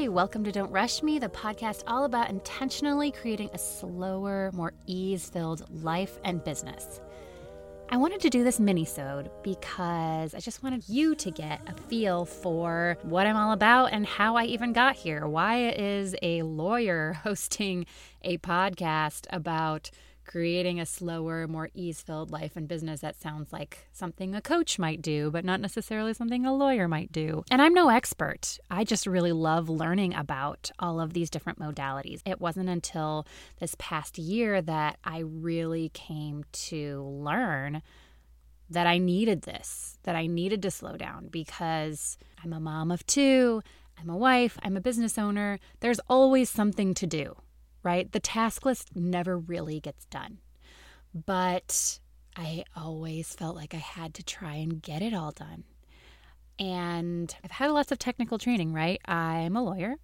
Hey, welcome to Don't Rush Me, the podcast all about intentionally creating a slower, more ease-filled life and business. I wanted to do this mini-sode because I just wanted you to get a feel for what I'm all about and how I even got here. Why is a lawyer hosting a podcast about creating a slower, more ease-filled life and business? That sounds like something a coach might do, but not necessarily something a lawyer might do. And I'm no expert. I just really love learning about all of these different modalities. It wasn't until this past year that I really came to learn that I needed this, that I needed to slow down because I'm a mom of two, I'm a wife, I'm a business owner. There's always something to do. Right? The task list never really gets done. But I always felt like I had to try and get it all done. And I've had lots of technical training, right? I'm a lawyer.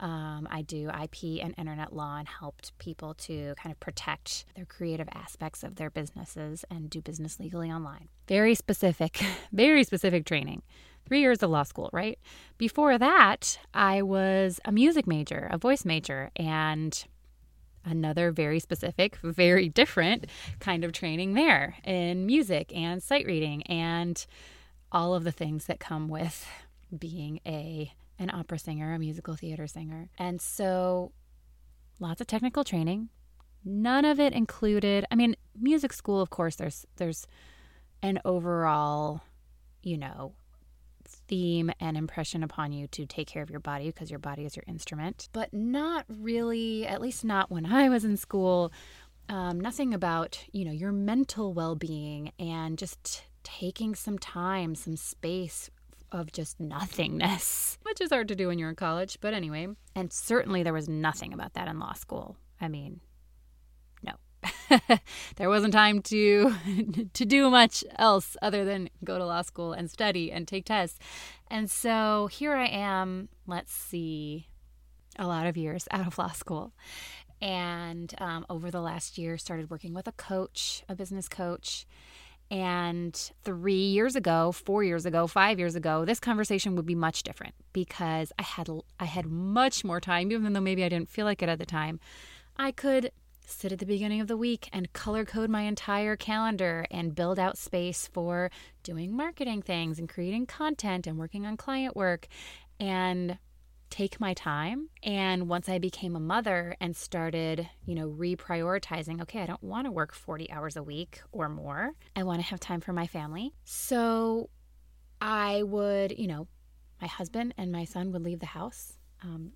I do IP and internet law and helped people to kind of protect their creative aspects of their businesses and do business legally online. Very specific training. 3 years of law school, right? Before that, I was a music major, a voice major, and another very specific, very different kind of training there in music and sight reading and all of the things that come with being an opera singer, a musical theater singer. And so lots of technical training. None of it included, I mean, music school, of course, there's an overall, theme and impression upon you to take care of your body because your body is your instrument, but not really, at least not when I was in school, nothing about, your mental well-being and just taking some time, some space of just nothingness, which is hard to do when you're in college. But anyway, and certainly there was nothing about that in law school. I mean, no, there wasn't time to do much else other than go to law school and study and take tests. And so here I am, let's see, a lot of years out of law school. And over the last year, started working with a coach, a business coach. And 3 years ago, 4 years ago, 5 years ago, this conversation would be much different because I had much more time, even though maybe I didn't feel like it at the time. I could sit at the beginning of the week and color code my entire calendar and build out space for doing marketing things and creating content and working on client work and take my time. And once I became a mother and started, reprioritizing, okay, I don't want to work 40 hours a week or more. I want to have time for my family. So I would, my husband and my son would leave the house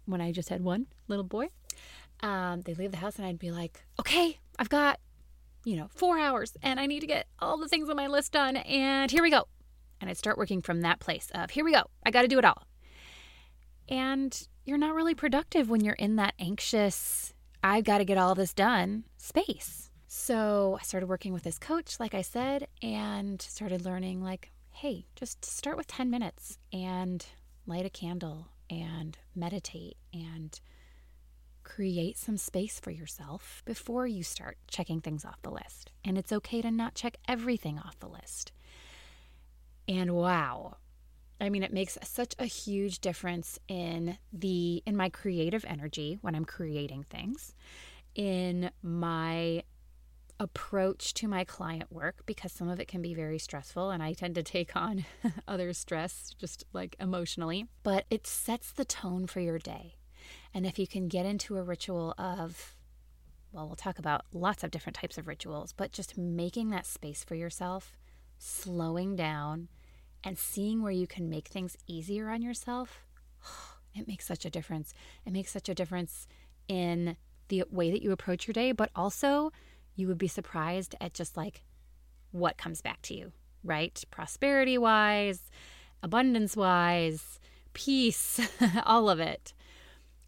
when I just had one little boy. They leave the house and I'd be like, okay, I've got, 4 hours and I need to get all the things on my list done. And here we go. And I'd start working from that place of here we go. I got to do it all. And you're not really productive when you're in that anxious, I've got to get all this done space. So I started working with this coach, like I said, and started learning like, hey, just start with 10 minutes and light a candle and meditate and create some space for yourself before you start checking things off the list. And it's okay to not check everything off the list. And wow. I mean, it makes such a huge difference in my creative energy when I'm creating things, in my approach to my client work, because some of it can be very stressful and I tend to take on other stress just like emotionally, but it sets the tone for your day. And if you can get into a ritual of, well, we'll talk about lots of different types of rituals, but just making that space for yourself, slowing down, and seeing where you can make things easier on yourself, it makes such a difference. It makes such a difference in the way that you approach your day, but also you would be surprised at just like what comes back to you, right? Prosperity-wise, abundance-wise, peace, all of it.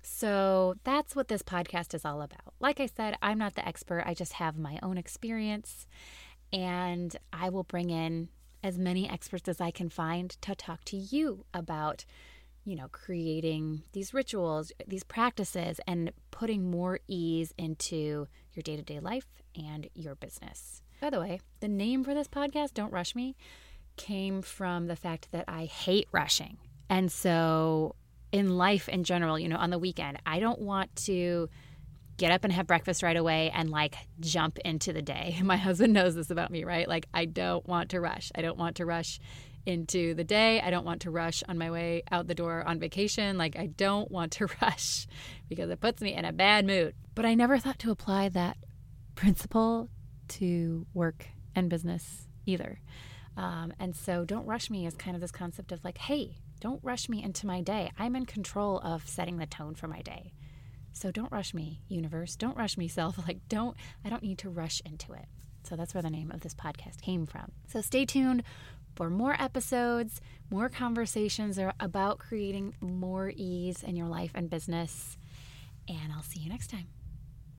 So that's what this podcast is all about. Like I said, I'm not the expert. I just have my own experience, and I will bring in as many experts as I can find to talk to you about, creating these rituals, these practices, and putting more ease into your day-to-day life and your business. By the way, the name for this podcast, Don't Rush Me, came from the fact that I hate rushing. And so in life in general, you know, on the weekend, I don't want to get up and have breakfast right away and like jump into the day. My husband knows this about me, right? Like I don't want to rush. I don't want to rush into the day. I don't want to rush on my way out the door on vacation. Like I don't want to rush because it puts me in a bad mood. But I never thought to apply that principle to work and business either. And so don't rush me is kind of this concept of like, hey, don't rush me into my day. I'm in control of setting the tone for my day. So don't rush me, universe. Don't rush me, self. Like, I don't need to rush into it. So that's where the name of this podcast came from. So stay tuned for more episodes, more conversations about creating more ease in your life and business. And I'll see you next time.